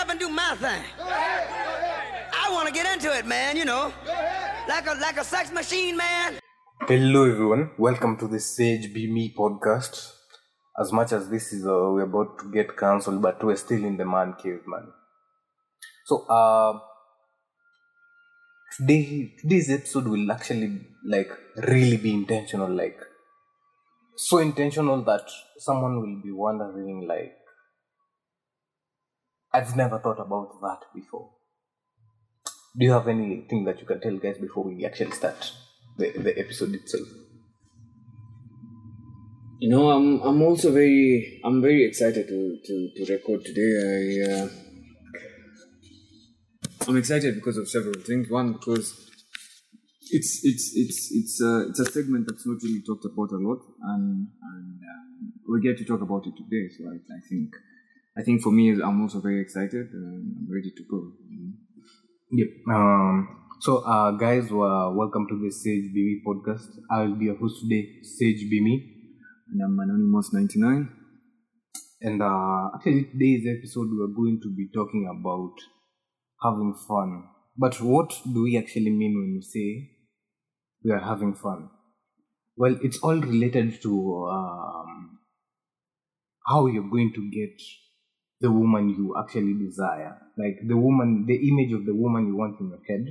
up and do my thing. I want to get into it, man, you know. Like a sex machine, man. Hello, everyone. Welcome to the Sage BMI podcast. As much as this is, we're about to get cancelled, but we're still in the Man Cave, man. So, today's episode will actually, really be intentional, so intentional that someone will be wondering, I've never thought about that before. Do you have anything that you can tell guys before we actually start the episode itself? You know, I'm also very excited to record today. I'm excited because of several things. One, because it's a segment that's not really talked about a lot, and we get to talk about it today. So I think for me, I'm also very excited. I'm ready to go. Yep. So guys, welcome to the Sage BMI podcast. I'll be your host today, Sage BMI. And I'm Anonymous 99. And actually, today's episode, we're going to be talking about having fun. But what do we actually mean when we say we are having fun? Well, it's all related to how you're going to get the woman you actually desire. Like the woman, the image of the woman you want in your head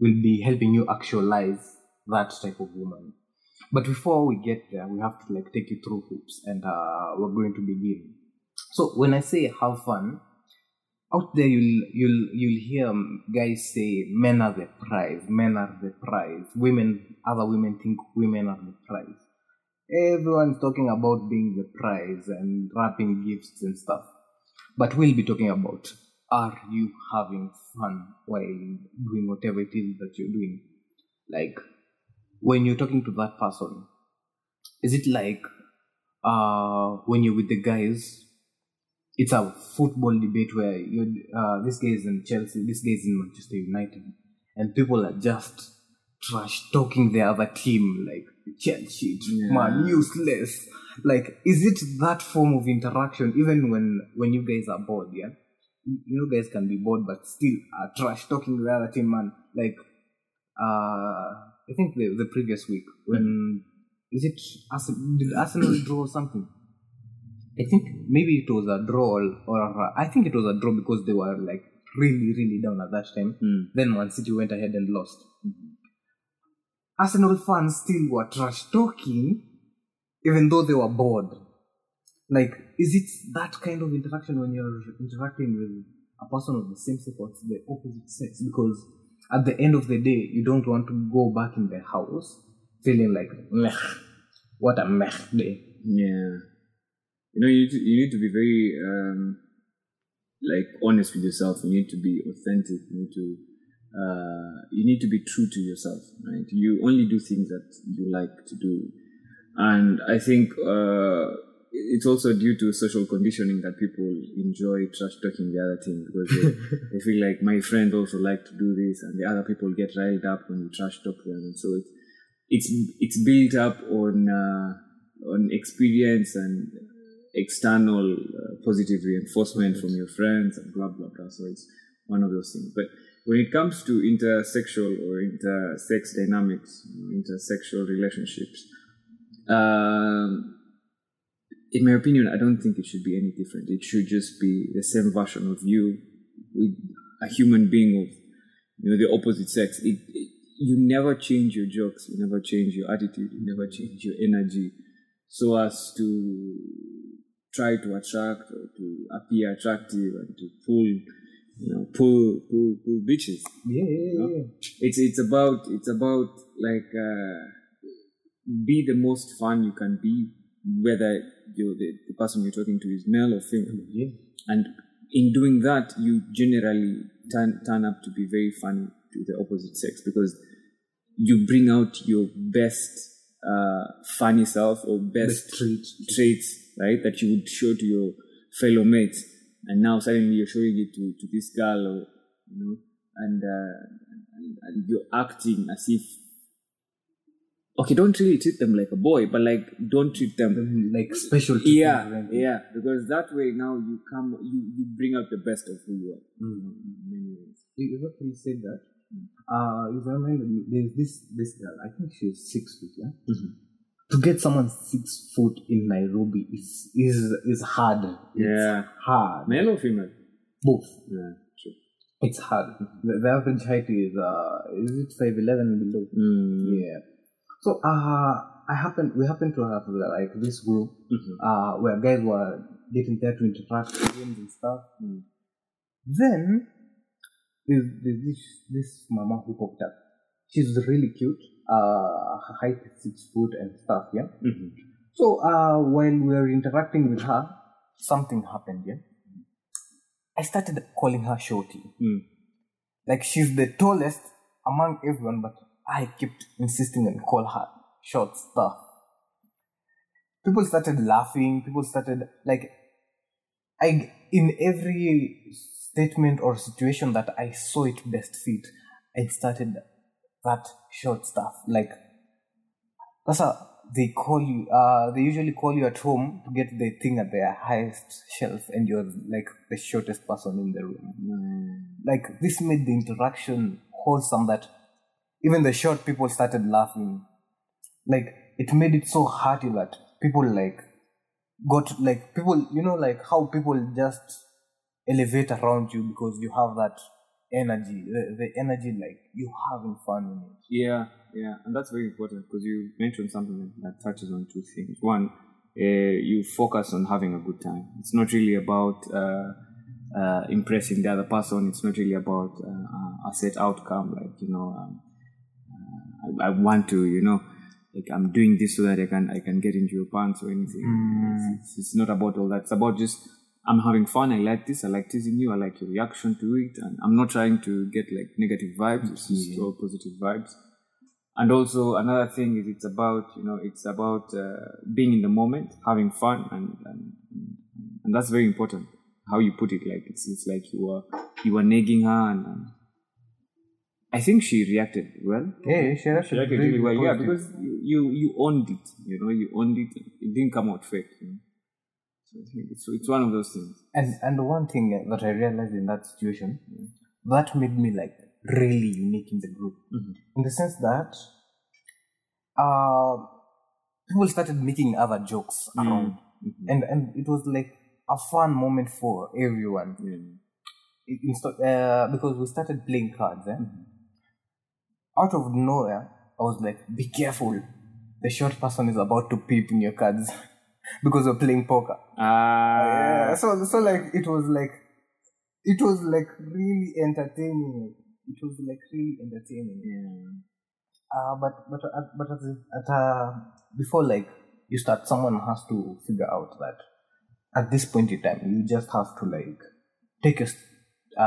will be helping you actualize that type of woman. But before we get there, we have to take you through hoops, and we're going to begin. So when I say have fun, out there you'll hear guys say men are the prize, men are the prize. Other women think women are the prize. Everyone's talking about being the prize and wrapping gifts and stuff. But we'll be talking about, are you having fun while doing whatever it is that you're doing? When you're talking to that person, is it when you're with the guys, it's a football debate where you're, this guy is in Chelsea, this guy is in Manchester United, and people are just trash talking their other team, Chelsea, yeah. Man, useless. Is it that form of interaction, even when you guys are bored, yeah? You guys can be bored, but still are trash talking the other team, man. I think the previous week, when did Arsenal draw something? I think maybe it was a draw I think it was a draw because they were really, really down at that time. Mm. Then Man City went ahead and lost. Mm-hmm. Arsenal fans still were trash talking, even though they were bored. Is it that kind of interaction when you're interacting with a person of the same sex or the opposite sex? Because at the end of the day, you don't want to go back in the house feeling meh, what a meh day. Yeah. You know, you need to be very, honest with yourself. You need to be authentic. You need to be true to yourself, right? You only do things that you like to do. And I think it's also due to social conditioning that people enjoy trash talking the other team because they feel my friends also like to do this, and the other people get riled up when you trash talk them, and so it's built up on experience and external positive reinforcement from your friends and blah blah blah. So it's one of those things. But when it comes to intersexual or intersex dynamics, intersexual relationships, in my opinion, I don't think it should be any different. It should just be the same version of you with a human being of the opposite sex. You never change your jokes, you never change your attitude, you never change your energy so as to try to attract or to appear attractive and to pull bitches. Yeah. It's about be the most fun you can be, whether the person you're talking to is male or female. Yeah. And in doing that, you generally turn up to be very funny to the opposite sex because you bring out your best funny self or best traits, right, that you would show to your fellow mates. And now suddenly you're showing it to this girl, or, and you're acting as if okay, don't really treat them like a boy, but like don't treat them like special. Yeah, right? Yeah, because that way now you come, you bring out the best of who you are. You know, you said that. You reminded me. There's this girl. I think she's 6 foot. Yeah. Mm-hmm. To get someone 6 foot in Nairobi is hard. Yeah. It's hard. Male or female? Both. Yeah. Sure. It's hard. The average height is it 5'11" below? Mm. Yeah. So we happened to have like this group where guys were getting there to interact with games and stuff. Mm. Then there's this mama who popped up. She's really cute. Her height is 6 foot and stuff, yeah. Mm-hmm. So while we were interacting with her, something happened, yeah. I started calling her shorty. Mm. Like she's the tallest among everyone, but I kept insisting and call her short stuff. People started laughing. People started like, in every statement or situation that I saw it best fit, I started that short stuff. Like that's how they call you. They usually call you at home to get the thing at their highest shelf, and you're like the shortest person in the room. Mm. Like this made the interaction wholesome that. Even the short people started laughing. Like, it made it so hearty that people, like, got, like, people, you know, like, how people just elevate around you because you have that energy, the energy, like, you having fun in it. Yeah, yeah, and that's very important because you mentioned something that touches on two things. One, you focus on having a good time. It's not really about impressing the other person. It's not really about a set outcome, like, you know, I want to, you know, like I'm doing this so that I can get into your pants or anything. Mm. It's not about all that. It's about just I'm having fun. I like this. I like teasing you. I like your reaction to it. And I'm not trying to get like negative vibes. It's just all positive vibes. And also another thing is it's about being in the moment, having fun, and that's very important. How you put it, like it's like you are nagging her and I think she reacted well. Yeah, she reacted really well. Yeah, because you owned it. You know, you owned it. It didn't come out fake. You know? So I think it's one of those things. And one thing that I realized in that situation, that made me like really unique in the group, in the sense that people started making other jokes around, and it was like a fun moment for everyone. Because we started playing cards, out of nowhere, I was like, be careful. The short person is about to peep in your cards because we're playing poker. Yeah. So like, it was like really entertaining. Yeah. But before like you start, someone has to figure out that at this point in time, you just have to like take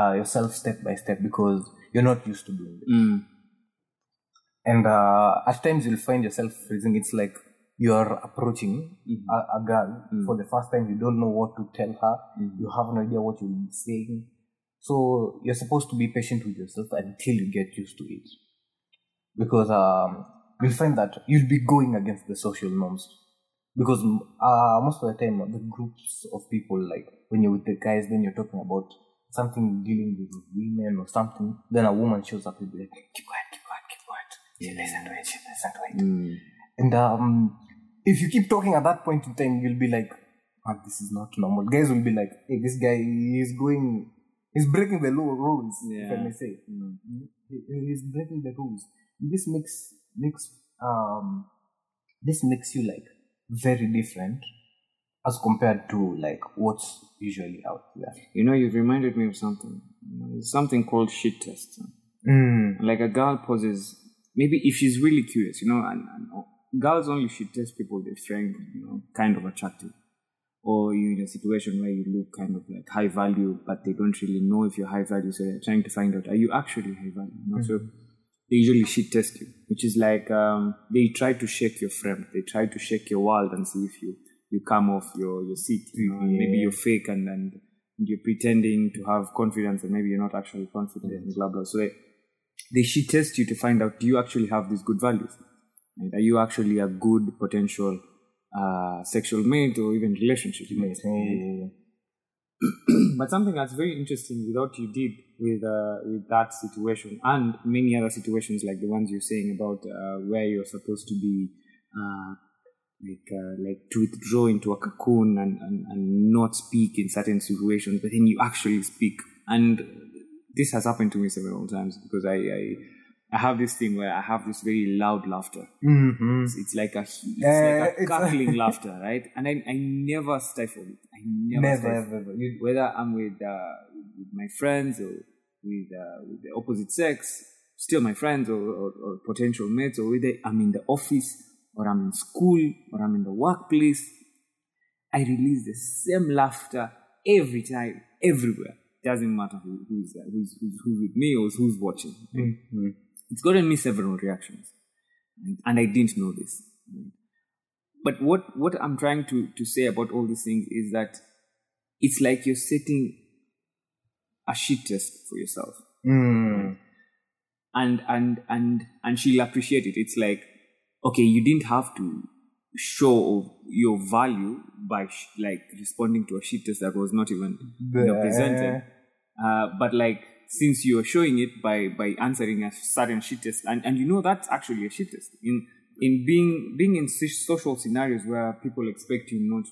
yourself step by step because you're not used to doing it. Mm. And at times you'll find yourself freezing. It's like you're approaching a girl for the first time. You don't know what to tell her. You have no idea what you'll be saying. So you're supposed to be patient with yourself until you get used to it. Because you'll find that you'll be going against the social norms. Because most of the time, the groups of people, like when you're with the guys, then you're talking about something dealing with women or something. Then a woman shows up and be like, keep quiet. She listen to it. Mm. And if you keep talking at that point in time, you'll be like, oh, this is not normal. Guys will be like, hey, this guy is going, he's breaking the law rules, if I may say. Mm. He's breaking the rules. This makes you like very different as compared to like what's usually out there. You know, you've reminded me of something. There's something called shit test. Like a girl poses, maybe if she's really curious, you know, and girls only shit test people they find, you know, kind of attractive. Or you're in a situation where you look kind of like high value, but they don't really know if you're high value, so they're trying to find out, are you actually high value? You know? So they usually shit test you, which is like they try to shake your frame, they try to shake your world and see if you come off your seat, you know, and maybe you're fake and you're pretending to have confidence and maybe you're not actually confident and blah, blah. So they shit test you to find out, do you actually have these good values? Right? Are you actually a good potential sexual mate or even relationship mate? But something that's very interesting with what you did with that situation and many other situations like the ones you're saying about where you're supposed to be like to withdraw into a cocoon and not speak in certain situations, but then you actually speak. And this has happened to me several times because I have this thing where I have this very loud laughter. Mm-hmm. It's like a cackling laughter, right? And I never stifle it. I never stifle it. Whether I'm with my friends or with the opposite sex, still my friends or potential mates, or whether I'm in the office or I'm in school or I'm in the workplace, I release the same laughter every time, everywhere. Doesn't matter who's with me or who's watching. Right? Mm-hmm. It's gotten me several reactions, and I didn't know this. But what I'm trying to say about all these things is that it's like you're setting a shit test for yourself, right? and she'll appreciate it. It's like, okay, you didn't have to show your value by responding to a shit test that was not even presented, but since you are showing it by answering a certain shit test, and you know that's actually a shit test in being in social scenarios where people expect you not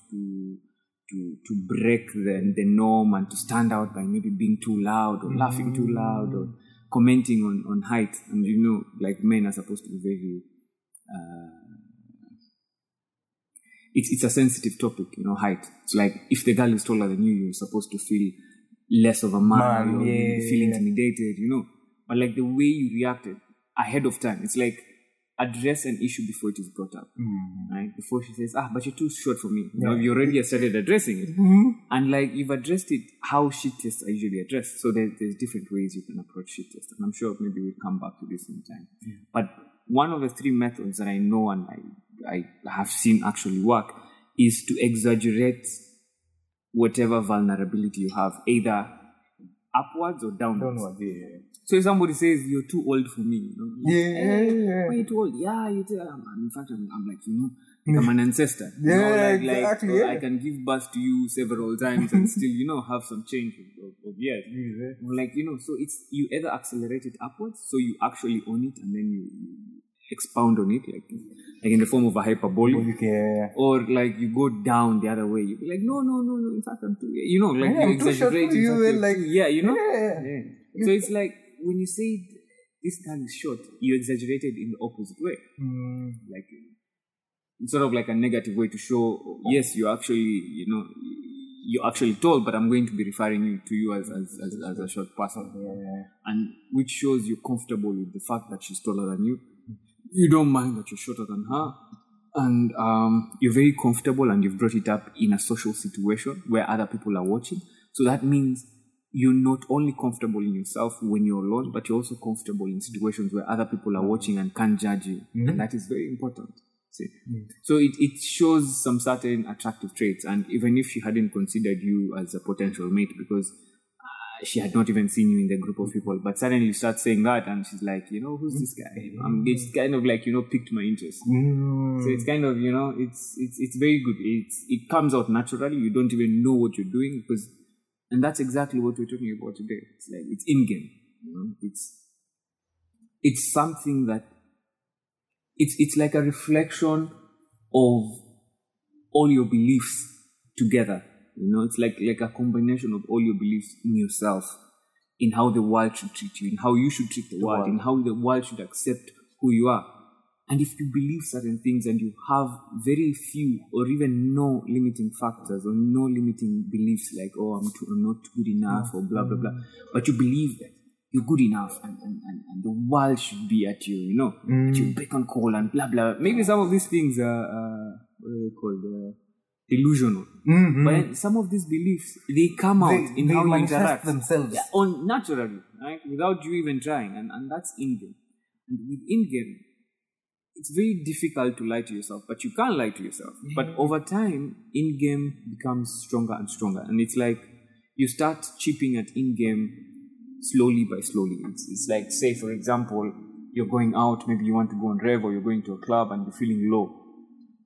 to break the norm and to stand out by maybe being too loud or laughing too loud or commenting on height, and you know men are supposed to be very. It's a sensitive topic, height. It's like if the girl is taller than you, you're supposed to feel less of a man or feel intimidated, But the way you reacted ahead of time, it's like address an issue before it is brought up, right? Before she says, but you're too short for me. Yeah. Now you already have started addressing it. Mm-hmm. And you've addressed it how shit tests are usually addressed. So there's different ways you can approach shit tests. And I'm sure maybe we'll come back to this in time. Yeah. But one of the three methods that I know and I have seen actually work is to exaggerate whatever vulnerability you have, either upwards or downwards. So if somebody says, you're too old for me, why are you too old? I'm like, I'm an ancestor. Exactly. I can give birth to you several times and still, have some change of years. Yeah. So it's, you either accelerate it upwards, so you actually own it and then you expound on it, like in the form of a hyperbole, or you go down the other way. You be like, no. In fact, I'm too, you exaggerate. So it's like when you say this girl is short, you exaggerated in the opposite way, sort of like a negative way to show yes, you actually, you're actually tall, but I'm going to be referring to you as a short person, and which shows you're comfortable with the fact that she's taller than you. You don't mind that you're shorter than her, and you're very comfortable, and you've brought it up in a social situation where other people are watching. So that means you're not only comfortable in yourself when you're alone, but you're also comfortable in situations where other people are watching and can't judge you. Mm-hmm. And that is very important. See? Mm-hmm. So it shows some certain attractive traits, and even if she hadn't considered you as a potential mate because she had not even seen you in the group of people, but suddenly you start saying that, and she's like, who's this guy? It's kind of piqued my interest. So it's kind of, it's very good. It comes out naturally. You don't even know what you're doing and that's exactly what we're talking about today. It's like, it's in-game, it's something that it's like a reflection of all your beliefs together. It's like a combination of all your beliefs in yourself, in how the world should treat you, in how you should treat the world, in how the world should accept who you are. And if you believe certain things and you have very few or even no limiting factors or no limiting beliefs like, I'm not good enough or blah, blah, blah. But you believe that you're good enough and the world should be at you, at your beck and call and blah, blah. Maybe some of these things are, what are they called? Illusional. Mm-hmm. But some of these beliefs, they come out in how you interact themselves. Yeah, naturally, right? Without you even trying. And that's in-game. And with in-game, it's very difficult to lie to yourself, but you can't lie to yourself. Mm-hmm. But over time, in-game becomes stronger and stronger. And it's like you start chipping at in-game slowly by slowly. It's like, say, for example, you're going out, maybe you want to go on rev, or you're going to a club and you're feeling low.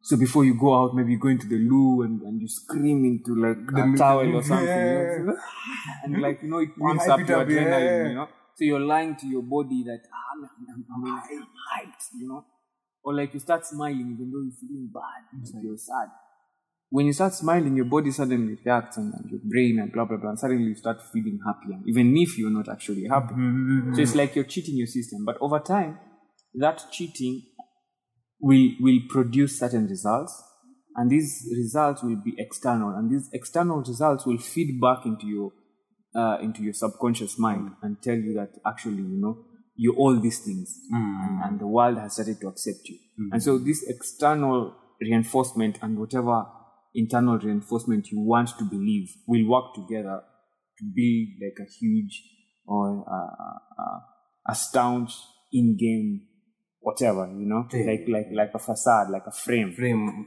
So before you go out, maybe you go into the loo and you scream into like a towel or something. Yeah. You know? And like, you know, it pumps up your adrenaline, you know. So you're lying to your body that, I'm hyped, you know. Or like you start smiling even though you're feeling bad, mm-hmm. You're sad. When you start smiling, your body suddenly reacts and your brain and blah, blah, blah. And suddenly you start feeling happier, even if you're not actually happy. Mm-hmm. So it's like you're cheating your system. But over time, that cheating will produce certain results, and these results will be external, and these external results will feed back into your subconscious mind and tell you that actually, you know, you're all these things, and the world has started to accept you. Mm. And so this external reinforcement and whatever internal reinforcement you want to believe will work together to build like a huge or a staunch in-game whatever, you know, yeah. like a facade, like a frame.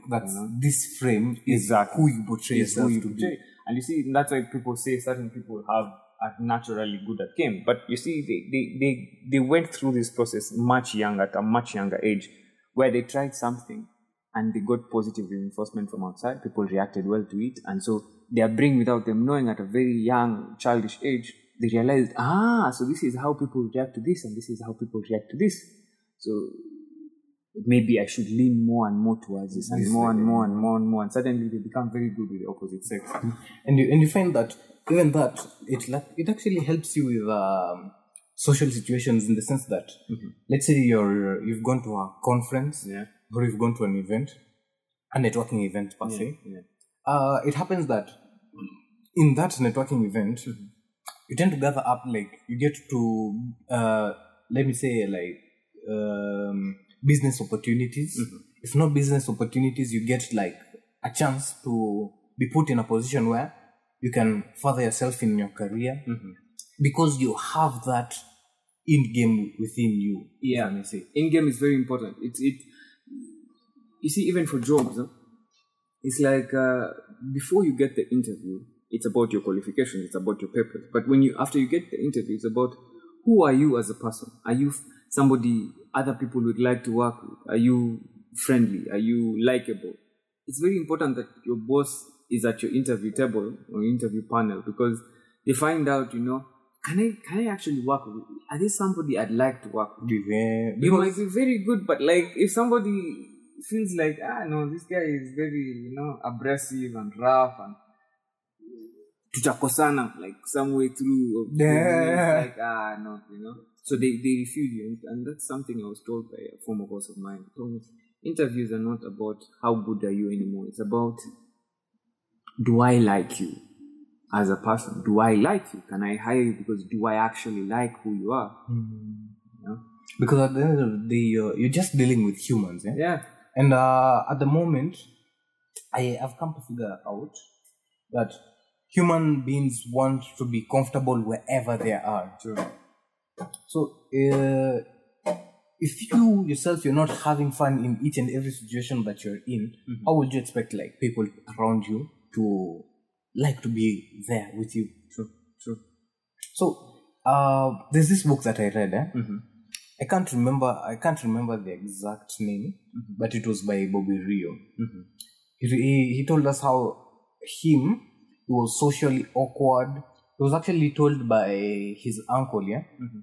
That's, you know? This frame is exactly who you portray yourself to be. And you see, that's why people say certain people are naturally good at game. But you see, they went through this process at a much younger age, where they tried something and they got positive reinforcement from outside. People reacted well to it, and so their brain, without them knowing, at a very young, childish age, they realized, so this is how people react to this, and this is how people react to this. So maybe I should lean more and more towards this, and more and more and more and more, and suddenly they become very good with the opposite sex. And you find that even that it actually helps you with social situations, in the sense that, mm-hmm. let's say you've gone to a conference, yeah. or you've gone to an event, a networking event per se. Yeah. It happens that in that networking event, mm-hmm. you tend to gather up, like you get to business opportunities. Mm-hmm. If not business opportunities, you get like a chance to be put in a position where you can further yourself in your career, mm-hmm. because you have that in-game within you. Yeah, let me say in-game is very important. It you see, even for jobs, it's like before you get the interview, it's about your qualifications, it's about your papers. But after you get the interview, it's about who are you as a person. Are you somebody other people would like to work with? Are you friendly? Are you likable? It's very important that your boss is at your interview table or interview panel, because they find out, you know, can I actually work with? Are there somebody I'd like to work with? Yeah, you might be very good, but like if somebody feels like, no, this guy is very, you know, abrasive and rough and tutakosana, like some way through. Yeah. Like, no, you know. So they refuse you, and that's something I was told by a former boss of mine. He told me, interviews are not about how good are you anymore. It's about, do I like you as a person? Do I like you? Can I hire you? Because do I actually like who you are? Mm-hmm. You know? Because at the end of the day, you're just dealing with humans. Eh? Yeah. And at the moment, I've come to figure out that human beings want to be comfortable wherever they are. True. So, if you yourself, you're not having fun in each and every situation that you're in, mm-hmm. how would you expect like people around you to like to be there with you? True. So, there's this book that I read. Mm-hmm. I can't remember the exact name, mm-hmm. but it was by Bobby Rio. Mm-hmm. He told us how he was socially awkward. He was actually told by his uncle, yeah? Mm-hmm.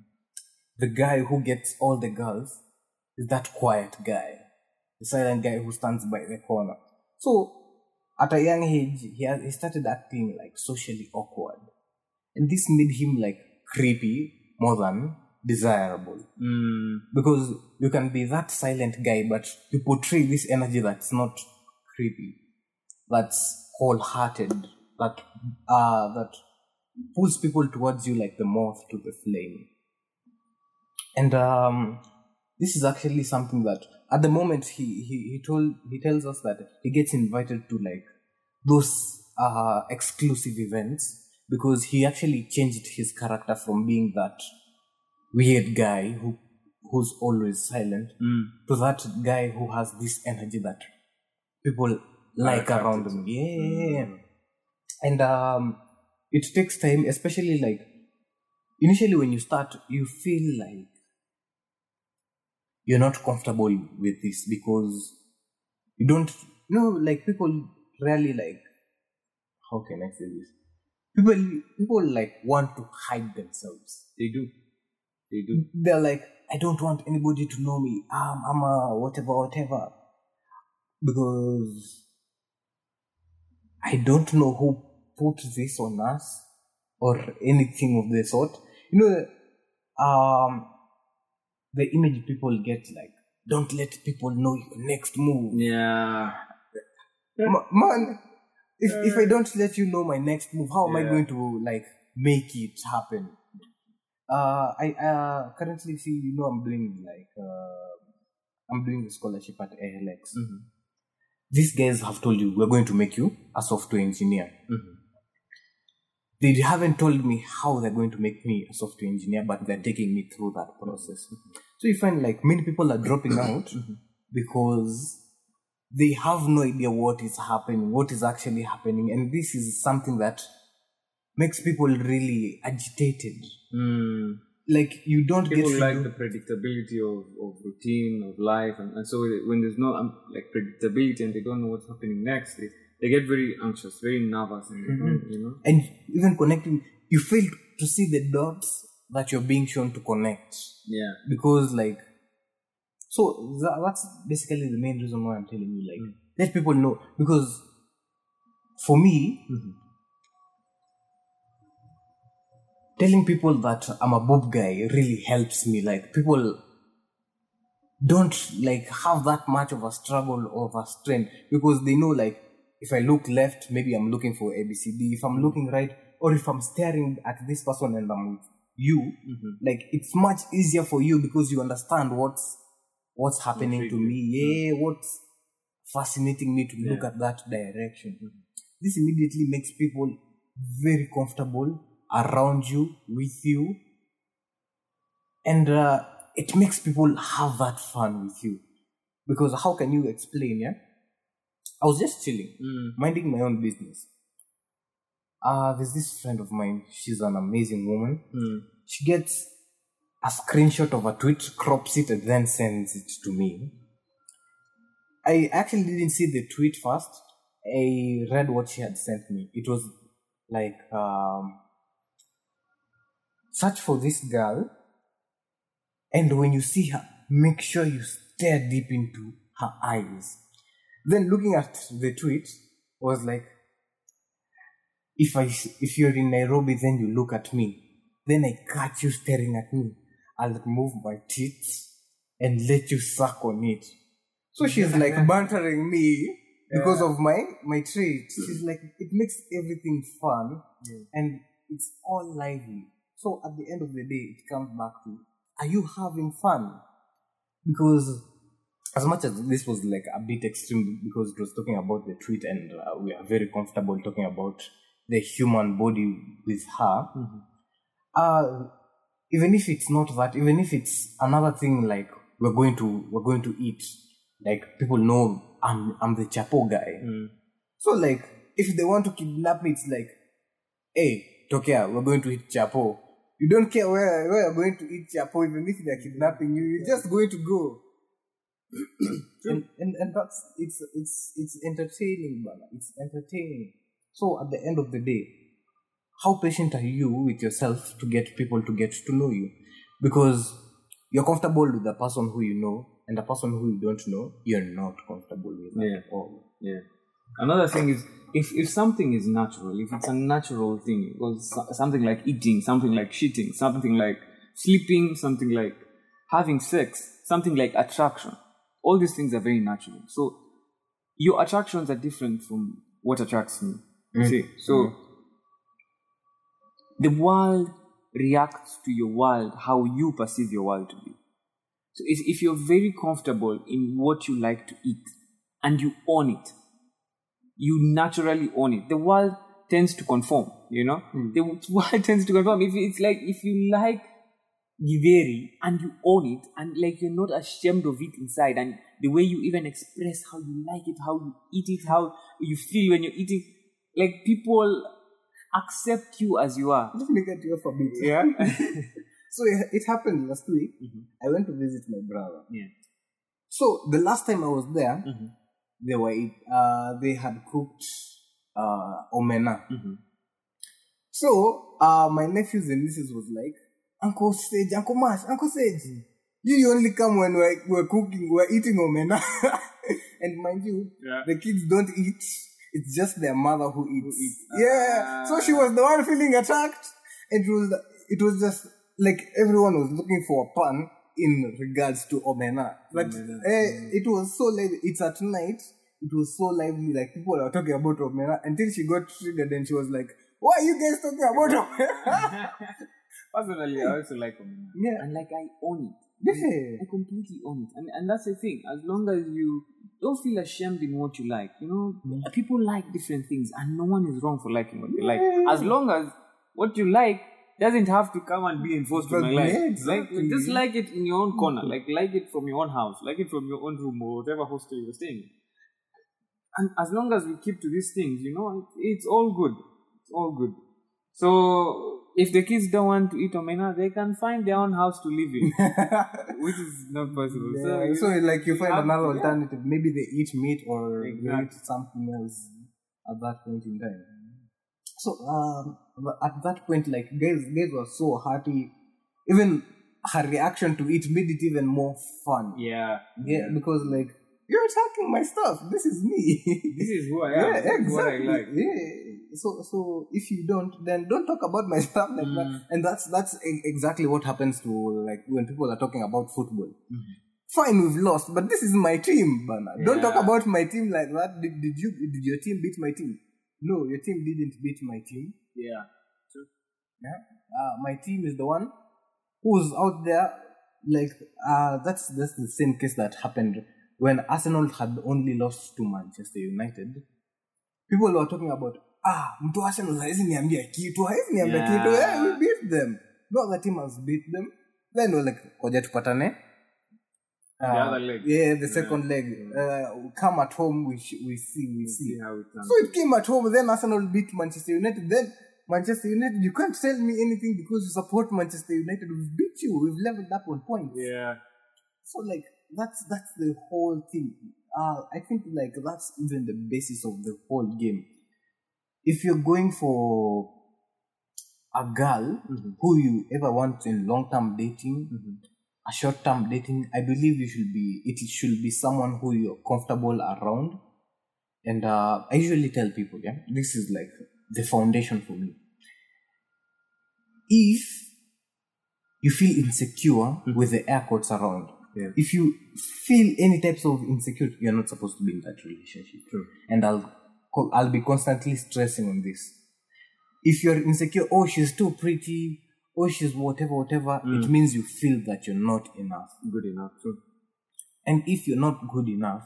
The guy who gets all the girls is that quiet guy. The silent guy who stands by the corner. So, at a young age, he started acting like socially awkward. And this made him like creepy more than desirable. Mm. Because you can be that silent guy, but you portray this energy that's not creepy. That's wholehearted. That pulls people towards you like the moth to the flame. And this is actually something that at the moment he tells us that he gets invited to like those exclusive events, because he actually changed his character from being that weird guy who's always silent to that guy who has this energy that people like around him. Yeah. Mm. And it takes time, especially like initially when you start, you feel like you're not comfortable with this because you don't know, like people rarely like, how can I say this? People like want to hide themselves. They do. They're like, I don't want anybody to know me. I'm a whatever. Because I don't know who put this on us or anything of the sort. You know, the image people get like, don't let people know your next move. Yeah. Man, if I don't let you know my next move, how am I going to like make it happen? I currently see, you know, I'm doing the scholarship at ALX. Mm-hmm. These guys have told you, we're going to make you a software engineer. Mm-hmm. They haven't told me how they're going to make me a software engineer, but they're taking me through that process. Mm-hmm. So you find like many people are dropping out because they have no idea what is actually happening. And this is something that makes people really agitated. Mm. Like you don't people get like the predictability of routine, of life. And so when there's no like predictability and they don't know what's happening next, they get very anxious, very nervous. And you know? And even connecting, you fail to see the dots that you're being shown to connect. Yeah. Because like, so that's basically the main reason why I'm telling you, like, let people know. Because for me, telling people that I'm a Bob guy really helps me. Like, people don't, like, have that much of a struggle or a strain because they know, like, if I look left, maybe I'm looking for ABCD. If I'm looking right, or if I'm staring at this person and I'm with you, like, it's much easier for you because you understand what's happening to me. Yeah, what's fascinating me to look at that direction. Mm-hmm. This immediately makes people very comfortable around you, with you. And it makes people have that fun with you. Because how can you explain, yeah? I was just chilling, minding my own business. There's this friend of mine, she's an amazing woman. She gets a screenshot of a tweet, crops it, and then sends it to me. I actually didn't see the tweet first. I read what she had sent me. It was like, search for this girl, and when you see her, make sure you stare deep into her eyes. Then looking at the tweet, was like, if you're in Nairobi, then you look at me. Then I catch you staring at me. I'll move my teeth and let you suck on it. So she's like bantering me because of my trait. She's like, it makes everything fun and it's all lively. So at the end of the day, it comes back to, are you having fun? Because as much as this was like a bit extreme because it was talking about the tweet and we are very comfortable talking about the human body with her. Mm-hmm. Even if it's not that, even if it's another thing like we're going to eat, like people know I'm the chapo guy. Mm. So like if they want to kidnap me, it's like, hey, Tokyo, we're going to eat chapo. You don't care where you're going to eat chapo, even if they're kidnapping you, you're just going to go. and that's it's entertaining, brother. It's entertaining. So at the end of the day, how patient are you with yourself to get people to get to know you? Because you're comfortable with the person who you know, and the person who you don't know, you're not comfortable with at all. Yeah. Another thing is, if something is natural, if it's a natural thing, because something like eating, something like shitting, something like sleeping, something like having sex, something like attraction, all these things are very natural. So your attractions are different from what attracts me. See, so the world reacts to your world how you perceive your world to be. So if you're very comfortable in what you like to eat and you own it, you naturally own it. The world tends to conform, you know? The world tends to conform. If you like githeri and you own it and like you're not ashamed of it inside, and the way you even express how you like it, how you eat it, how you feel when you're eating, like people accept you as you are. Just look at you for a bit. Yeah. So it happened last week. Mm-hmm. I went to visit my brother. Yeah. So the last time I was there, mm-hmm. They had cooked omena. Mm-hmm. So my nephews and nieces was like, Uncle Sage, Uncle Mash, Uncle Sage, mm-hmm. you only come when we're cooking, we're eating omena. And mind you, yeah. the kids don't eat. It's just their mother who eats. Yeah. So she was the one feeling attacked. It was just like everyone was looking for a pun in regards to omena. But it was so lively. It's at night. It was so lively. Like people are talking about omena until she got triggered and she was like, why are you guys talking about omena? Personally, I also like omena. Yeah. And like I own it. Yeah. I completely own it. And that's the thing. As long as you don't feel ashamed in what you like. You know, people like different things and no one is wrong for liking what they like. As long as what you like doesn't have to come and be enforced in my life. Exactly. Like, just like it in your own corner. Like it from your own house. Like it from your own room or whatever hostel you're staying in. And as long as we keep to these things, you know, it's all good. It's all good. So, if the kids don't want to eat omena, they can find their own house to live in, which is not possible. Yeah. So, like, you find another alternative. Yeah. Maybe they eat meat or they eat something else at that point in time. So, at that point, like, guys were so hearty. Even her reaction to it made it even more fun. Yeah. Yeah, because, like, you're attacking my stuff. This is me. This is who I am. Yeah, exactly. What I like. Yeah. So if you don't, then don't talk about my stuff like that. And that's exactly what happens to, like, when people are talking about football. Mm-hmm. Fine, we've lost, but this is my team, Bernard. Yeah. Don't talk about my team like that. Did your team beat my team? No, your team didn't beat my team. Yeah. True. Yeah. My team is the one who's out there. Like, that's the same case that happened when Arsenal had only lost to Manchester United. People were talking about, mtu Arsenal haezi niambia kitu, we beat them. No other team has beat them. Then we're like, koja tupatane. The other leg. Yeah, the second leg. Come at home, we see how it comes. So it came at home, then Arsenal beat Manchester United. Then Manchester United, you can't tell me anything because you support Manchester United. We've beat you, we've leveled up on points. Yeah. So like, that's the whole thing. I think like that's even the basis of the whole game. If you're going for a girl mm-hmm. who you ever want in long-term dating, mm-hmm. a short-term dating, I believe it should be someone who you're comfortable around. And I usually tell people, yeah, this is like the foundation for me. If you feel insecure mm-hmm. with the air quotes around, yeah. if you feel any types of insecurity, you're not supposed to be in that relationship. True. And I'll be constantly stressing on this. If you're insecure, oh, she's too pretty, oh, she's whatever, it means you feel that you're not enough. Good enough, too. And if you're not good enough,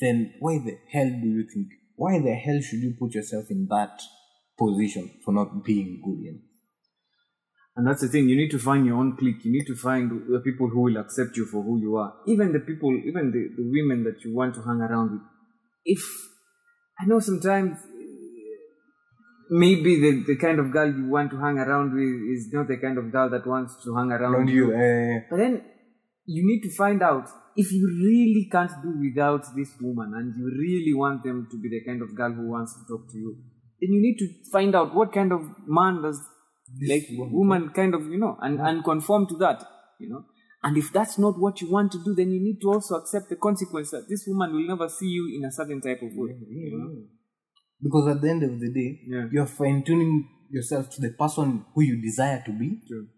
then why the hell should you put yourself in that position for not being good enough? And that's the thing, you need to find your own clique. You need to find the people who will accept you for who you are. Even the people, the women that you want to hang around with. I know sometimes maybe the kind of girl you want to hang around with is not the kind of girl that wants to hang around you. But then you need to find out if you really can't do without this woman and you really want them to be the kind of girl who wants to talk to you, then you need to find out what kind of man does this like woman kind of, you know, and conform to that, you know. And if that's not what you want to do, then you need to also accept the consequence that this woman will never see you in a certain type of way. Yeah. You know? Because at the end of the day, you're fine-tuning yourself to the person who you desire to be. True.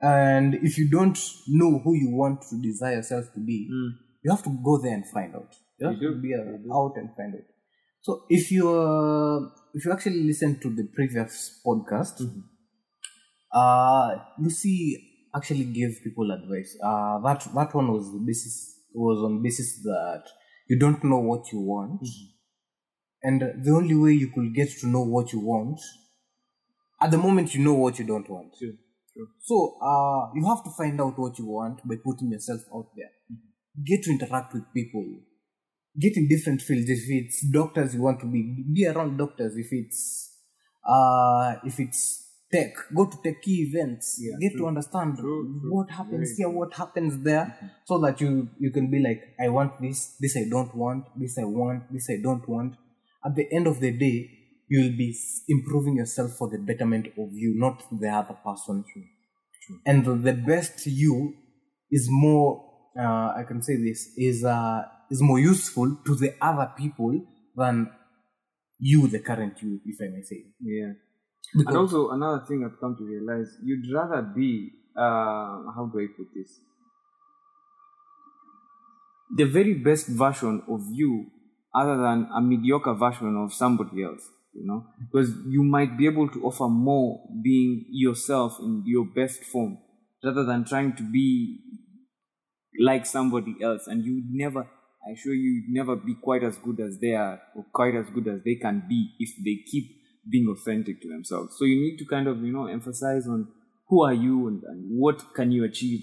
And if you don't know who you want to desire yourself to be, you have to go there and find out. You have to be out and find out. So if you actually listen to the previous podcast, mm-hmm. You see... actually gave people advice. That one was on basis that you don't know what you want, mm-hmm. and the only way you could get to know what you want at the moment you know what you don't want. Sure. Sure. So you have to find out what you want by putting yourself out there. Mm-hmm. Get to interact with people. Get in different fields. If it's doctors you want to be around doctors. If it's tech, go to techie events, get to understand what happens here, what happens there, so that you can be like, I want this, this I don't want, this I want, this I don't want. At the end of the day, you'll be improving yourself for the betterment of you, not the other person. True. And the best you is more, I can say this, is more useful to the other people than you, the current you, if I may say. Yeah. Because and also another thing I've come to realize, you'd rather be, how do I put this? The very best version of you other than a mediocre version of somebody else, you know? Because you might be able to offer more being yourself in your best form rather than trying to be like somebody else. And you'd never, I assure you, you'd never be quite as good as they are or quite as good as they can be if they keep being authentic to themselves. So you need to kind of, you know, emphasize on who are you and what can you achieve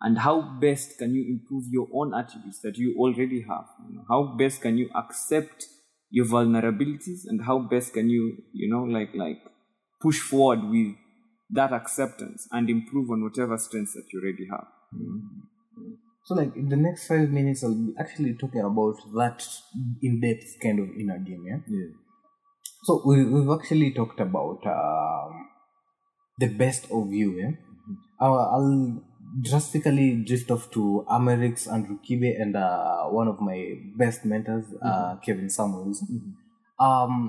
and how best can you improve your own attributes that you already have. You know, how best can you accept your vulnerabilities and how best can you, you know, like push forward with that acceptance and improve on whatever strengths that you already have. Mm-hmm. So like in the next 5 minutes, I'll be actually talking about that in-depth kind of inner game, yeah? Yeah. So we've actually talked about the best of you, yeah? Mm-hmm. I'll drastically drift off to Americ's Andrew Kibe and one of my best mentors, Kevin Samuels. Mm-hmm.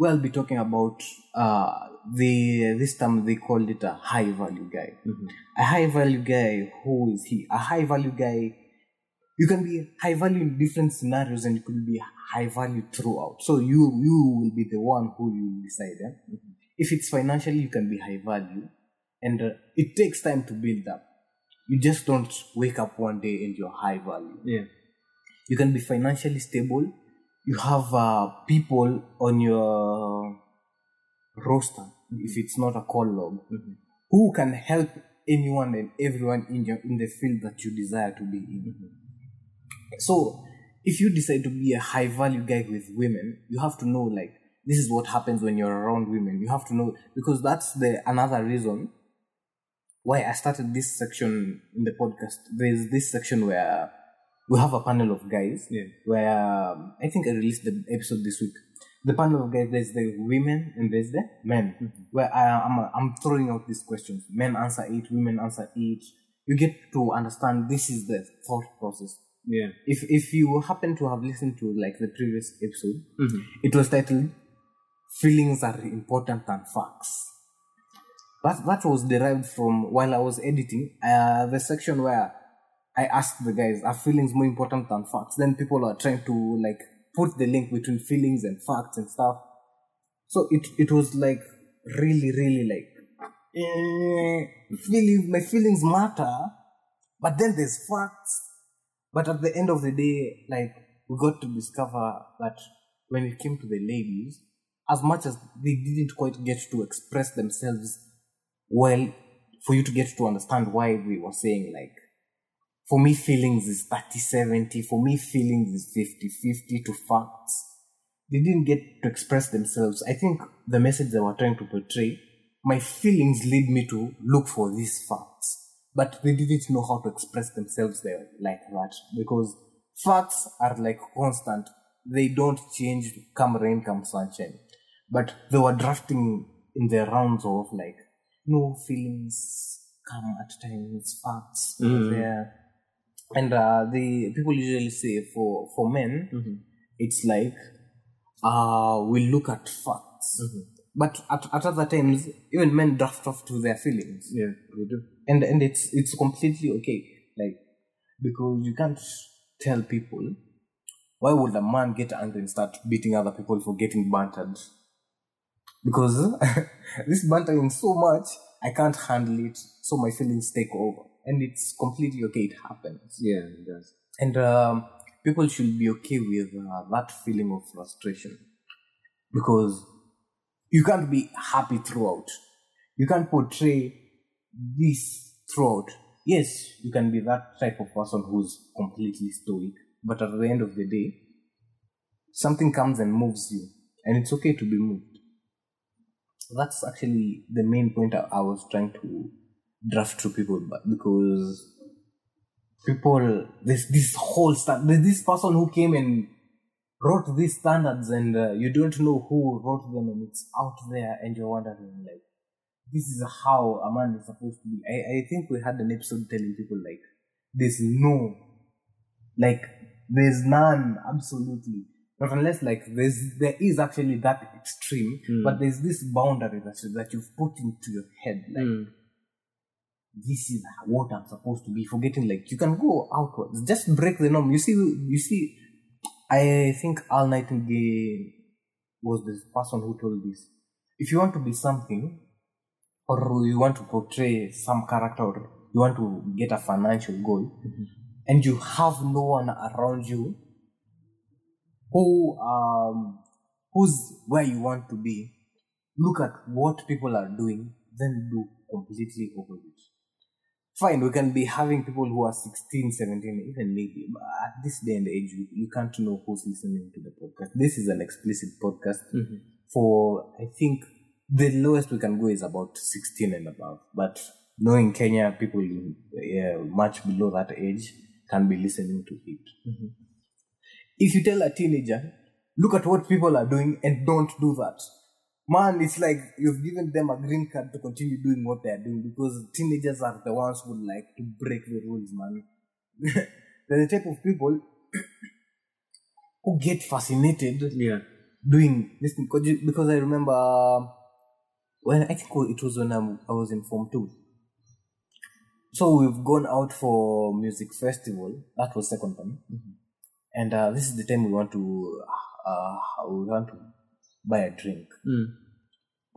We'll be talking about this term they called it a high value guy. Mm-hmm. A high value guy, who is he? A high value guy, you can be high value in different scenarios and you could be high value throughout. So you will be the one who you decide. Yeah? Mm-hmm. If it's financially, you can be high value, and it takes time to build up. You just don't wake up one day and you're high value. Yeah. You can be financially stable. You have people on your roster, mm-hmm. if it's not a call log, mm-hmm. who can help anyone and everyone in the field that you desire to be in. Mm-hmm. So if you decide to be a high value guy with women, you have to know, like, this is what happens when you're around women. You have to know, because that's another reason why I started this section in the podcast. There's this section where we have a panel of guys, where I think I released the episode this week. The panel of guys, there's the women and there's the men, mm-hmm. where I'm throwing out these questions. Men answer it, women answer it. You get to understand this is the thought process. Yeah. If you happen to have listened to like the previous episode, mm-hmm. it was titled "Feelings Are Important Than Facts." That was derived from, while I was editing, the section where I asked the guys, are feelings more important than facts? Then people are trying to like put the link between feelings and facts and stuff. So it was like really like, my feelings matter, but then there's facts. But at the end of the day, like, we got to discover that when it came to the ladies, as much as they didn't quite get to express themselves well, for you to get to understand why we were saying, like, for me, feelings is 30-70. For me, feelings is 50-50 to facts. They didn't get to express themselves. I think the message they were trying to portray, my feelings lead me to look for these facts. But they didn't know how to express themselves there like that, because facts are like constant. They don't change come rain, come sunshine. But they were drafting in their rounds of like, no, feelings come at times, facts are there. And the people usually say for men, mm-hmm. it's like, we look at facts. Mm-hmm. But at other times, even men draft off to their feelings. Yeah, they do. And it's completely okay. Like, because you can't tell people, why would a man get angry and start beating other people for getting bantered? Because this bantering so much, I can't handle it, so my feelings take over. And it's completely okay, it happens. Yeah, it does. And people should be okay with that feeling of frustration. Because you can't be happy throughout. You can't portray this throughout. Yes, you can be that type of person who's completely stoic, but at the end of the day, something comes and moves you, and it's okay to be moved. that's actually the main point I was trying to draft to people, because people, this whole standard, this person who came and wrote these standards, and you don't know who wrote them, and it's out there, and you're wondering, like, this is how a man is supposed to be. I think we had an episode telling people, like, there's none, absolutely. Not unless, like, there is actually that extreme, but there's this boundary that you've put into your head, like, this is what I'm supposed to be, forgetting, like, you can go outwards, just break the norm. You see, I think Al Nightingale was this person who told this. If you want to be something, or you want to portray some character, or you want to get a financial goal, and you have no one around you who's where you want to be, look at what people are doing, then do completely opposite. Fine, we can be having people who are 16, 17, even maybe, but at this day and age, you can't know who's listening to the podcast. This is an explicit podcast for, I think, the lowest we can go is about 16 and above. But knowing Kenya, people much below that age can be listening to it. If you tell a teenager, look at what people are doing and don't do that, man, it's like you've given them a green card to continue doing what they're doing, because teenagers are the ones who like to break the rules, man. They're the type of people who get fascinated doing this thing. Because I remember, I think it was when I was in Form 2. So we've gone out for music festival. That was second time. And this is the time we want to buy a drink.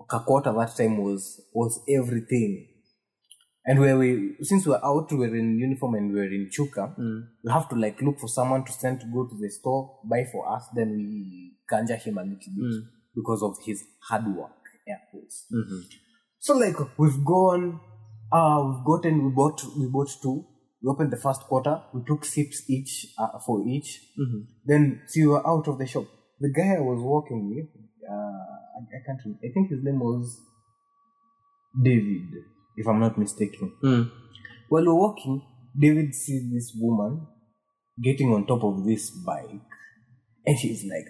Kakota that time was everything. And since we were out, we were in uniform and we were in Chuka, we have to like look for someone to send to go to the store, buy for us, then we ganja him a little bit because of his hard work. So like we've gone, we bought two. We opened the first quarter, we took sips each for each. Then we were out of the shop. The guy I was walking with, I can't remember. I think his name was David, if I'm not mistaken. While we're walking, David sees this woman getting on top of this bike, and she's like,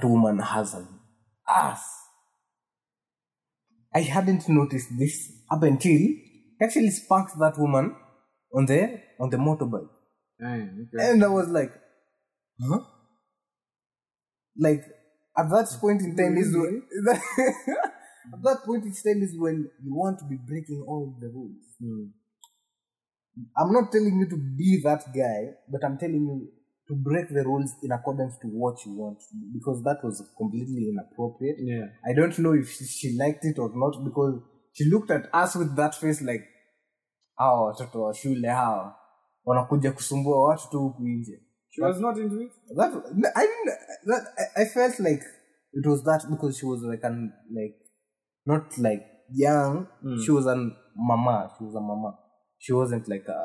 "That woman has an ass." I hadn't noticed this up until he actually spanked that woman on the motorbike. Okay. And I was like, huh? Like, at that point in time is when at that point in time is when you want to be breaking all the rules. I'm not telling you to be that guy, but I'm telling you to break the rules in accordance to what you want, because that was completely inappropriate. Yeah. I don't know if she liked it or not, because she looked at us with that face like, hawa watoto wa shule hawa wanakuja kusumbua watu tu huku nje. She was not into it. I felt like it was that because she was not young. She was a mama. She wasn't like a.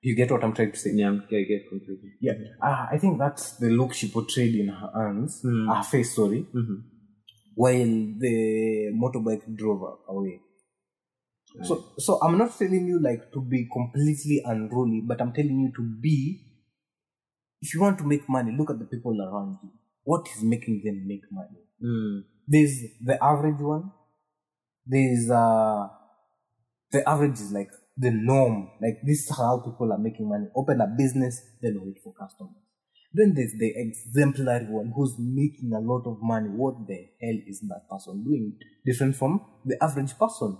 You get what I'm trying to say? Yeah, I get completely. Yeah, I think that's the look she portrayed in her hands, her face, sorry, while the motorbike drove away. Right. So I'm not telling you like to be completely unruly, but I'm telling you to be. If you want to make money, look at the people around you. What is making them make money? There's the average one. There's the average is like the norm. Like, this is how people are making money. Open a business, then wait for customers. Then there's the exemplary one who's making a lot of money. What the hell is that person doing? Different from the average person.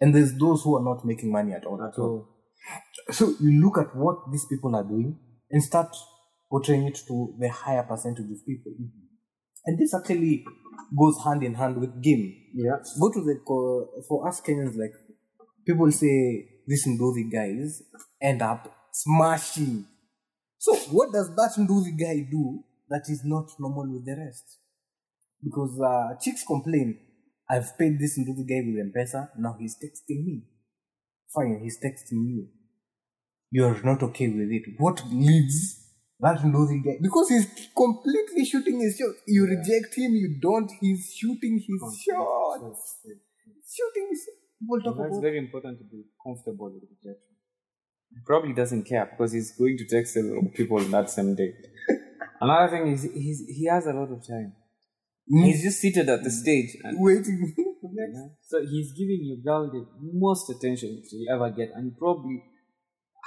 And there's those who are not making money at all. So you look at what these people are doing and start portraying it to the higher percentage of people. And this actually goes hand in hand with game. Yeah. Go to for us Kenyans, like, people say this Ndovi guys end up smashing. So what does that Ndovi guy do that is not normal with the rest? Because chicks complain, I've paid this Ndovi guy with M-Pesa, now he's texting me. Fine, he's texting you. You're not okay with it. What leads That losing guy, because he's completely shooting his shot. You reject him, you don't. He's shooting his shots. Shooting his shot. People talk about. It's very important to be comfortable with rejection. He probably doesn't care because he's going to text several people on that same day. Another thing is he has a lot of time. He's just seated at the stage and waiting. So he's giving your girl the most attention you ever get, and probably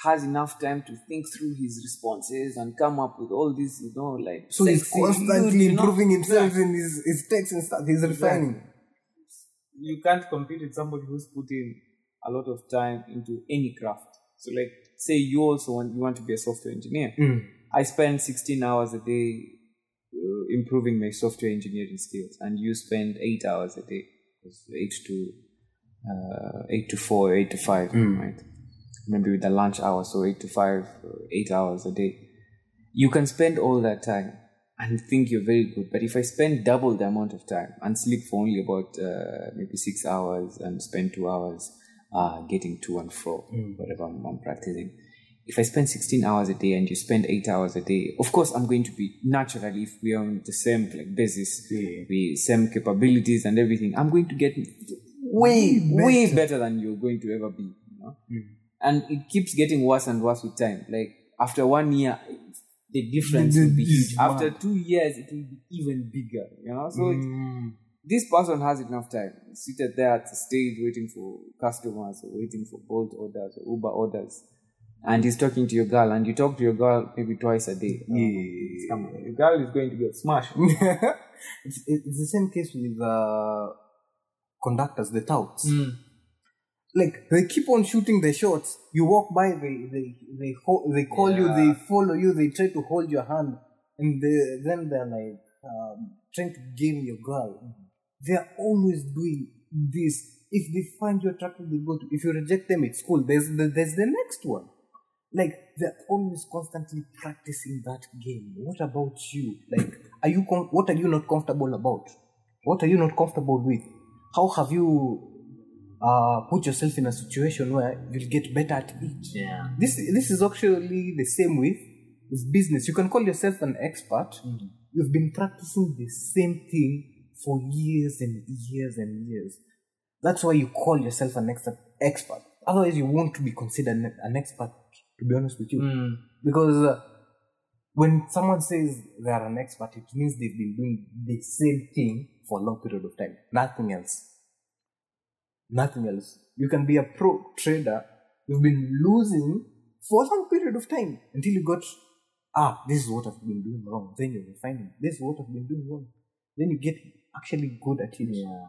has enough time to think through his responses and come up with all these, you know, like. So he's constantly improving himself in his texts and stuff. He's refining. You can't compete with somebody who's put in a lot of time into any craft. So, like, say you also want to be a software engineer. I spend 16 hours a day improving my software engineering skills, and you spend 8 hours a day. 8 to 4, 8 to 5, right? Maybe with the lunch hour, so 8 to 5, 8 hours a day. You can spend all that time and think you're very good, but if I spend double the amount of time and sleep for only about maybe 6 hours and spend 2 hours getting to and fro, whatever I'm practicing. If I spend 16 hours a day and you spend 8 hours a day, of course I'm going to be, naturally, if we are on the same like basis, the same capabilities and everything, I'm going to get way better than you're going to ever be, you know? And it keeps getting worse and worse with time. Like after 1 year, the difference will be huge. After 2 years, it will be even bigger, you know? So this person has enough time, seated there at the stage waiting for customers or waiting for Bolt orders or Uber orders. And he's talking to your girl, and you talk to your girl maybe twice a day. Your girl is going to get smashed. It's the same case with conductors, the touts. Like, they keep on shooting the shots. You walk by, they call you, they follow you, they try to hold your hand. And then they're like trying to game your girl. They're always doing this. If they find you attractive, they go to. If you reject them, it's cool. There's the next one. Like, they're always constantly practicing that game. What about you? Like, are you what are you not comfortable about? What are you not comfortable with? How have you put yourself in a situation where you'll get better at it? Yeah. This is actually the same with business. You can call yourself an expert. Mm-hmm. You've been practicing the same thing for years and years and years. That's why you call yourself an expert. Otherwise, you won't be considered an expert, to be honest with you. Because when someone says they are an expert, it means they've been doing the same thing for a long period of time. Nothing else. You can be a pro trader. You've been losing for a long period of time until you got, this is what I've been doing wrong. Then you refine it. This is what I've been doing wrong. Then you get actually good at it. Yeah.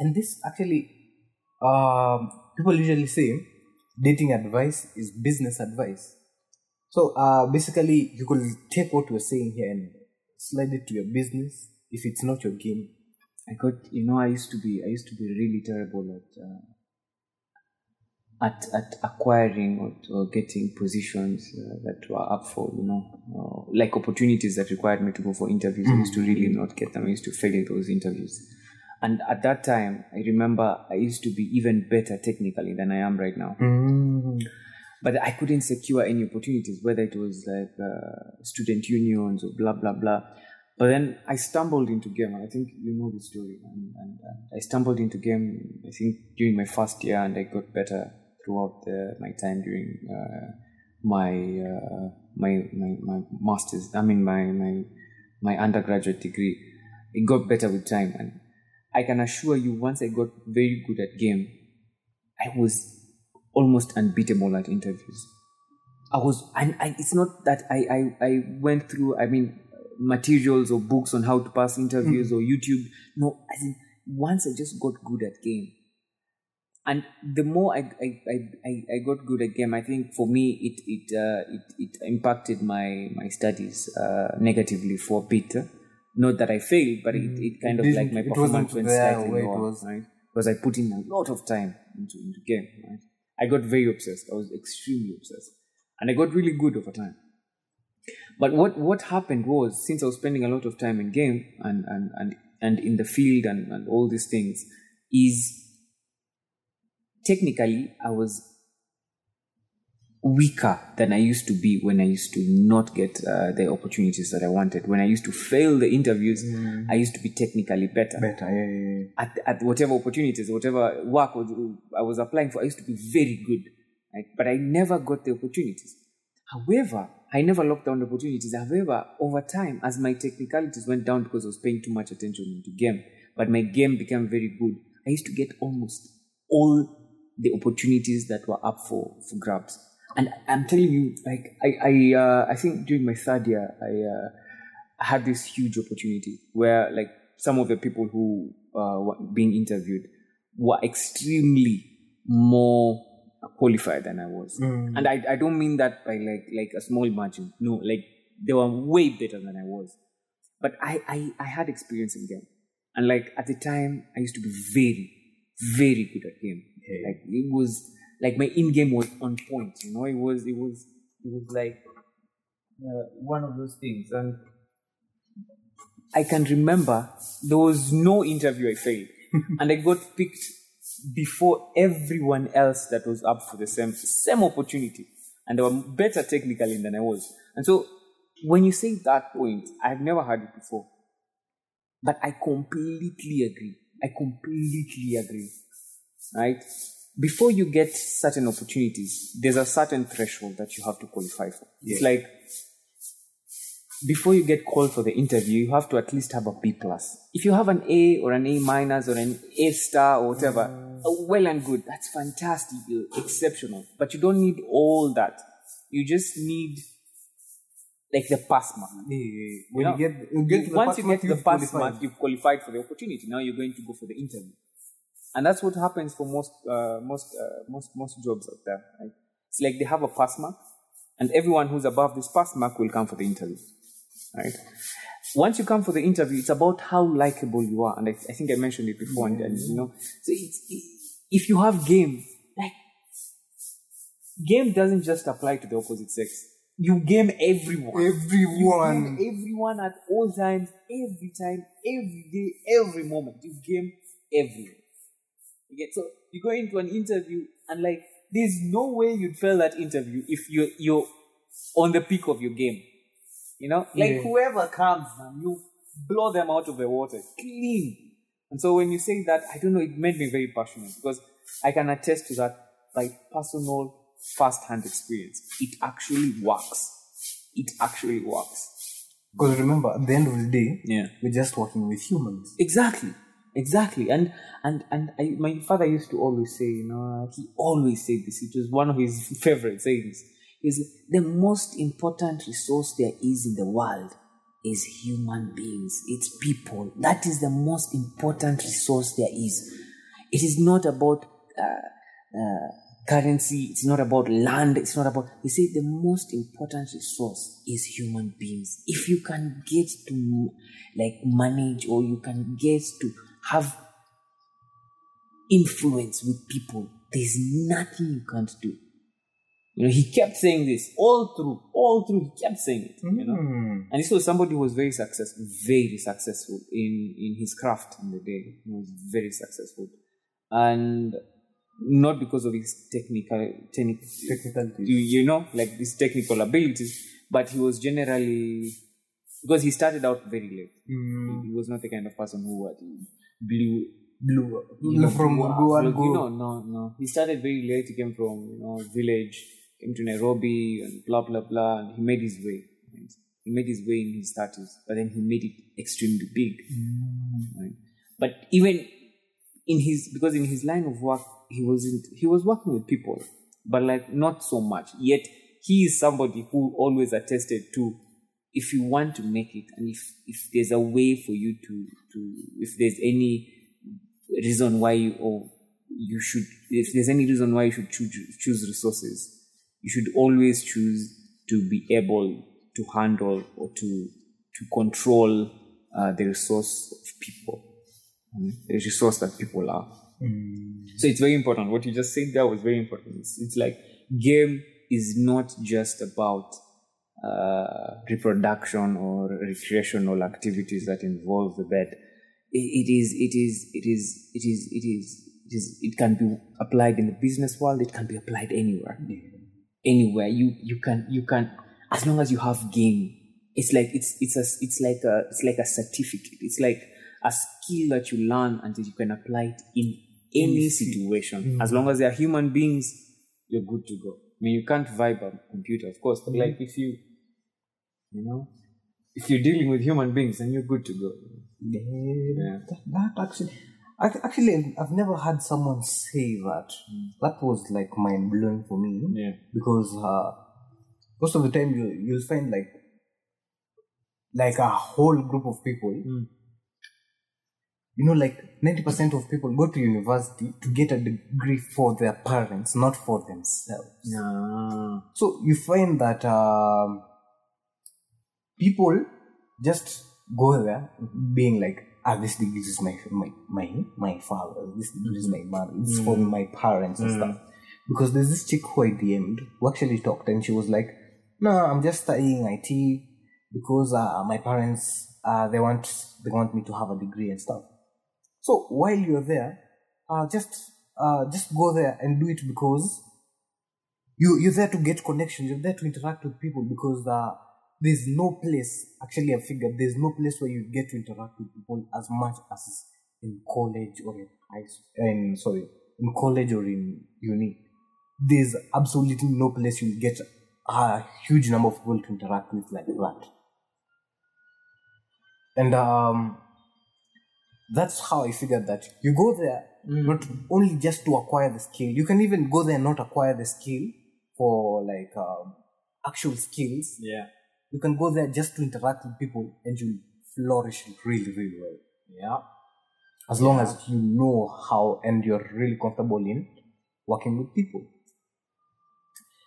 And this actually, people usually say dating advice is business advice. So basically, you could take what we're saying here and slide it to your business if it's not your game. I used to be really terrible at acquiring or getting positions that were up for, you know, like opportunities that required me to go for interviews. I used to really not get them. I used to fail those interviews. And at that time, I remember I used to be even better technically than I am right now. But I couldn't secure any opportunities, whether it was like student unions or blah, blah, blah. But then I stumbled into game. I think you know the story. And I stumbled into game, I think, during my first year, and I got better throughout my time during my master's. I mean, my undergraduate degree. It got better with time, and I can assure you, once I got very good at game, I was almost unbeatable at interviews. It's not that I went through, I mean, materials or books on how to pass interviews or YouTube. No, as in, once I just got good at game. And the more I got good at game, I think for me it impacted my studies negatively for a bit. Not that I failed, but it kind of like my performance went slightly lower, right? Because I put in a lot of time into game, right? I got very obsessed. I was extremely obsessed. And I got really good over time. But what happened was, since I was spending a lot of time in game and in the field and all these things, is technically I was weaker than I used to be when I used to not get the opportunities that I wanted. When I used to fail the interviews, I used to be technically better at whatever opportunities, whatever work I was applying for. I used to be very good, right? But I never got the opportunities. However, I never locked down the opportunities. However, over time, as my technicalities went down because I was paying too much attention to game, but my game became very good, I used to get almost all the opportunities that were up for grabs. And I'm telling you, like, I think during my third year, I had this huge opportunity where, like, some of the people who were being interviewed were extremely more qualified than I was. And I don't mean that by like a small margin. No, like, they were way better than I was. But I had experience in game. And, like, at the time, I used to be very, very good at game. Yeah. Like, it was... like, my in-game was on point, you know? It was like one of those things. And I can remember there was no interview I failed. And I got picked before everyone else that was up for the same opportunity. And they were better technically than I was. And so when you say that point, I've never heard it before. But I completely agree. Right? Before you get certain opportunities, there's a certain threshold that you have to qualify for. Yeah. It's like, before you get called for the interview, you have to at least have a B+. If you have an A or an A- or an A* or whatever, well and good. That's fantastic. You're exceptional. But you don't need all that. You just need, like, the pass mark. Yeah. Once you get the pass mark, you've qualified for the opportunity. Now you're going to go for the interview. And that's what happens for most jobs out there. Right? It's like they have a pass mark, and everyone who's above this pass mark will come for the interview. Right? Once you come for the interview, it's about how likable you are, and I think I mentioned it before. Mm-hmm. And you know, so if you have game, like, game doesn't just apply to the opposite sex. You game everyone. You game everyone at all times, every time, every day, every moment. You game everyone. So you go into an interview, and, like, there's no way you'd fail that interview if you're on the peak of your game. You know? Like, whoever comes, man, you blow them out of the water. Clean. And so when you say that, I don't know, it made me very passionate, because I can attest to that by personal first-hand experience. It actually works. Because remember, at the end of the day, we're just working with humans. Exactly. And my father used to always say, you know, he always said this. It was one of his favorite sayings. He was like, the most important resource there is in the world is human beings. It's people. That is the most important resource there is. It is not about currency. It's not about land. It's not about... He said the most important resource is human beings. If you can get to, like, manage, or you can get to have influence with people, there's nothing you can't do. You know, he kept saying this all through. He kept saying it, you know. And this was somebody who was very successful in his craft in the day. He was very successful, and not because of his technicalities, you know, like his technical abilities, but he was generally, because he started out very late. He was not the kind of person who would He started very late. He came from, you know, village, came to Nairobi and blah blah blah, and he made his way. Right? He made his way in his 30s, but then he made it extremely big. Right? But even in his, because in his line of work, he was working with people, but, like, not so much. Yet he is somebody who always attested to, if you want to make it, and if there's a way for you to, if there's any reason why you should choose resources, you should always choose to be able to handle or to control the resource of people, the resource that people are. So it's very important. What you just said there was very important. It's like, game is not just about reproduction or recreational activities that involve the bed. It can be applied in the business world. It can be applied anywhere. anywhere. You can, as long as you have game. It's like a certificate. It's like a skill that you learn until you can apply it in any situation. Mm-hmm. As long as they are human beings, you're good to go. I mean, you can't vibe a computer, of course, but like if you're dealing with human beings, then you're good to go. Yeah. Actually, I've never had someone say that. That was like mind blowing for me. Yeah. Because most of the time you'll find like a whole group of people. Mm. You know, like 90% of people go to university to get a degree for their parents, not for themselves. No. So you find that people just go there being like, this degree is my father, this degree is my mother, it's for my parents and stuff. Because there's this chick who I DM'd, who actually talked, and she was like, no, I'm just studying IT because my parents, they want me to have a degree and stuff. So while you're there, just go there and do it because you're there to get connections. You're there to interact with people because there's no place. Actually, I figured there's no place where you get to interact with people as much as in college or in high school. In college or in uni, there's absolutely no place you'll get a huge number of people to interact with like that. And that's how I figured that you go there not only just to acquire the skill. You can even go there and not acquire the skill for like actual skills. Yeah, you can go there just to interact with people and you flourish really, really well. Yeah, as long as you know how and you're really comfortable in working with people.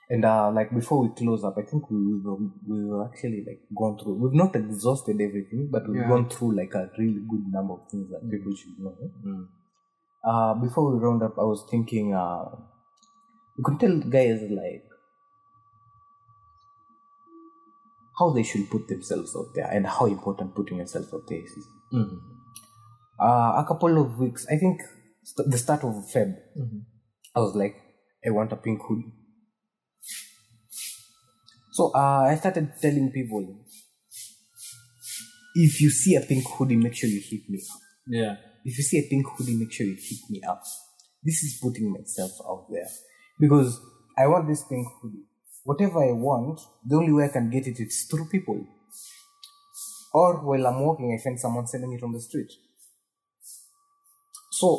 And like before we close up, I think we were actually like gone through. We've not exhausted everything, but we've gone through like a really good number of things that people should know. Mm. Before we round up, I was thinking you can tell guys like how they should put themselves out there and how important putting yourself out there is. Mm-hmm. A couple of weeks, I think the start of Feb, I was like, I want a pink hoodie. So I started telling people, if you see a pink hoodie, make sure you hit me up. Yeah. If you see a pink hoodie, make sure you hit me up. This is putting myself out there. Because I want this pink hoodie. Whatever I want, the only way I can get it is through people. Or while I'm walking, I find someone selling it on the street. So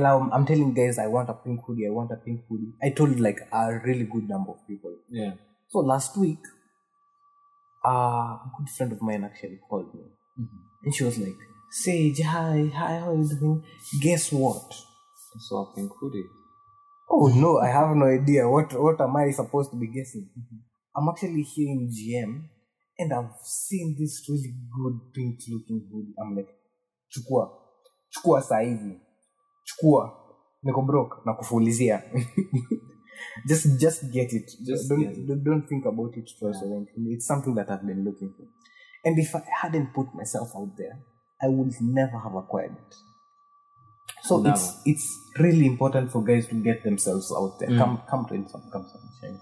while I'm telling guys I want a pink hoodie, I told like a really good number of people. Yeah. So last week, a good friend of mine actually called me. Mm-hmm. And she was like, Sage, hi, how are you doing? Guess what? I saw a pink hoodie. Oh no, I have no idea. What am I supposed to be guessing? Mm-hmm. I'm actually here in GM and I've seen this really good pink looking hoodie. I'm like, Chukua saizi. Chukua, niko broke, nakufulizia. Just get it. Don't think about it first or anything. It's something that I've been looking for. And if I hadn't put myself out there, I would never have acquired it. So it's really important for guys to get themselves out there. Mm. Come to change.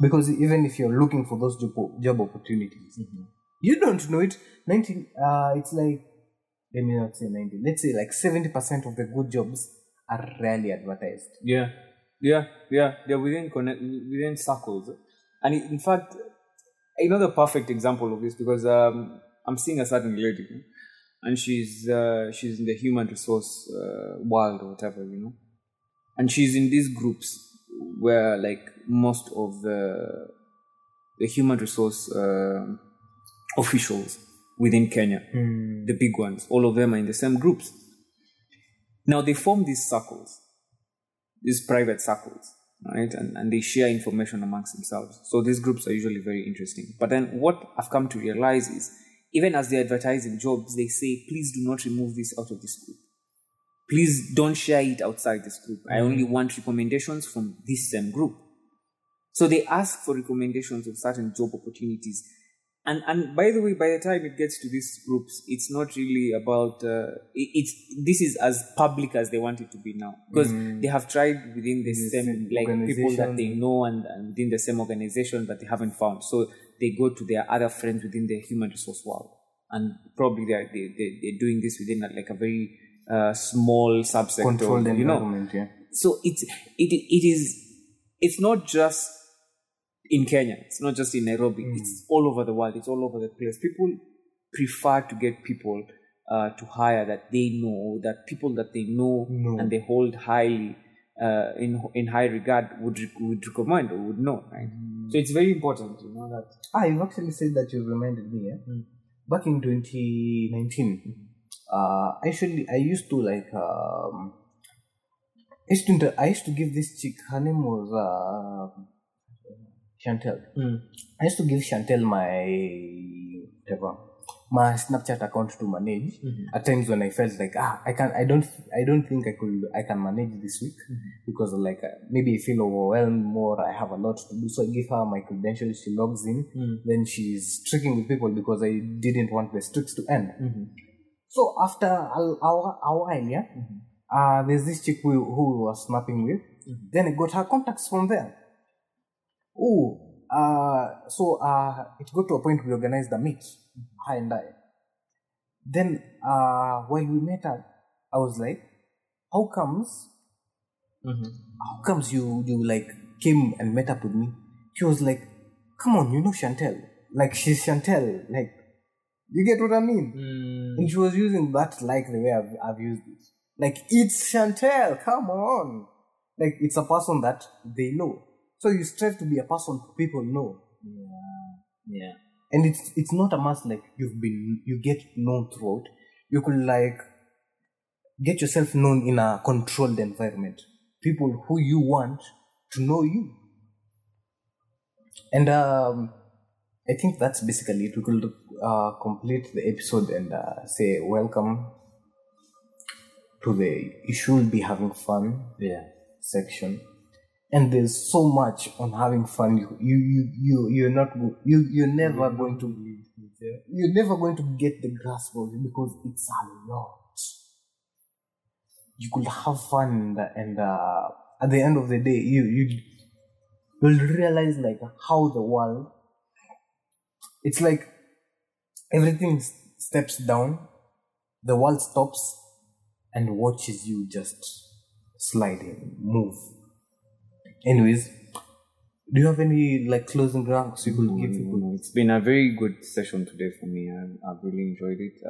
Because even if you're looking for those job opportunities, you don't know it. It's like, let me not say 90. Let's say like 70% of the good jobs are rarely advertised. Yeah. They're within circles. And in fact, I know the perfect example of this because I'm seeing a certain lady, and she's in the human resource world or whatever, you know. And she's in these groups where like most of the human resource officials within Kenya, the big ones, all of them are in the same groups. Now they form these circles, these private circles, right? And they share information amongst themselves. So these groups are usually very interesting. But then what I've come to realize is, even as they advertise in jobs, they say, please do not remove this out of this group. Please don't share it outside this group. I only want recommendations from this same group. So they ask for recommendations of certain job opportunities. And by the way, by the time it gets to these groups, it's not really about, this is as public as they want it to be now. Because they have tried within the same, like people that they know and within the same organization, but they haven't found. So they go to their other friends within the human resource world. And probably they're doing this within like a very small subsector. Controlled environment, yeah. So it's not just in Kenya, it's not just in Nairobi, it's all over the world, it's all over the place. People prefer to get people to hire that they know, that people that they know and they hold highly in high regard would recommend or would know, right? So it's very important, you know, that... you've actually said that, you reminded me, yeah? Back in 2019, I used to like... I used to give this chick, her name was... Chantel. I used to give Chantel my Snapchat account to manage at times when I felt like I don't think I can manage this week because like maybe I feel overwhelmed more, I have a lot to do, so I give her my credentials, she logs in, then she's tricking with people because I didn't want the streaks to end. So after a while, yeah, there's this chick who we were snapping with, then I got her contacts from there. It got to a point we organized a meet, her and I. Then, while we met up, I was like, how comes you like came and met up with me? She was like, come on, you know Chantel. Like, she's Chantel. Like, you get what I mean? And she was using that like the way I've used it. Like, it's Chantel, come on. Like, it's a person that they know. So you strive to be a person people know. Yeah. And it's not a must, like you get known throughout. You could like get yourself known in a controlled environment. People who you want to know you. And I think that's basically it. We could complete the episode and say welcome to the "You should be having fun" section. And there's so much on having fun. You're never going to get the grasp of it because it's a lot. You could have fun, and at the end of the day, you'll realize like how the world. It's like everything steps down, the world stops, and watches you just sliding, move. Anyways, do you have any like closing remarks you could give? It's been a very good session today for me. I've really enjoyed it.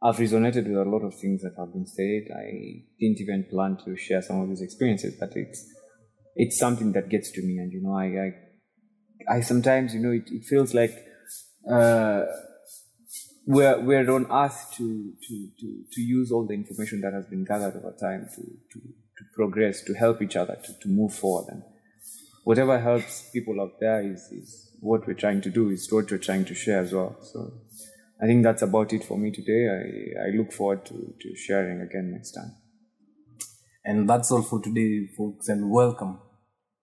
I've resonated with a lot of things that have been said. I didn't even plan to share some of these experiences, but it's something that gets to me. And you know, I sometimes, you know, it feels like we're on earth to use all the information that has been gathered over time to progress, to help each other, to move forward. And whatever helps people out there is what we're trying to do, is what we're trying to share as well. So I think that's about it for me today. I look forward to sharing again next time. And that's all for today, folks, and welcome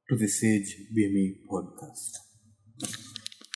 to the Sage BMI podcast.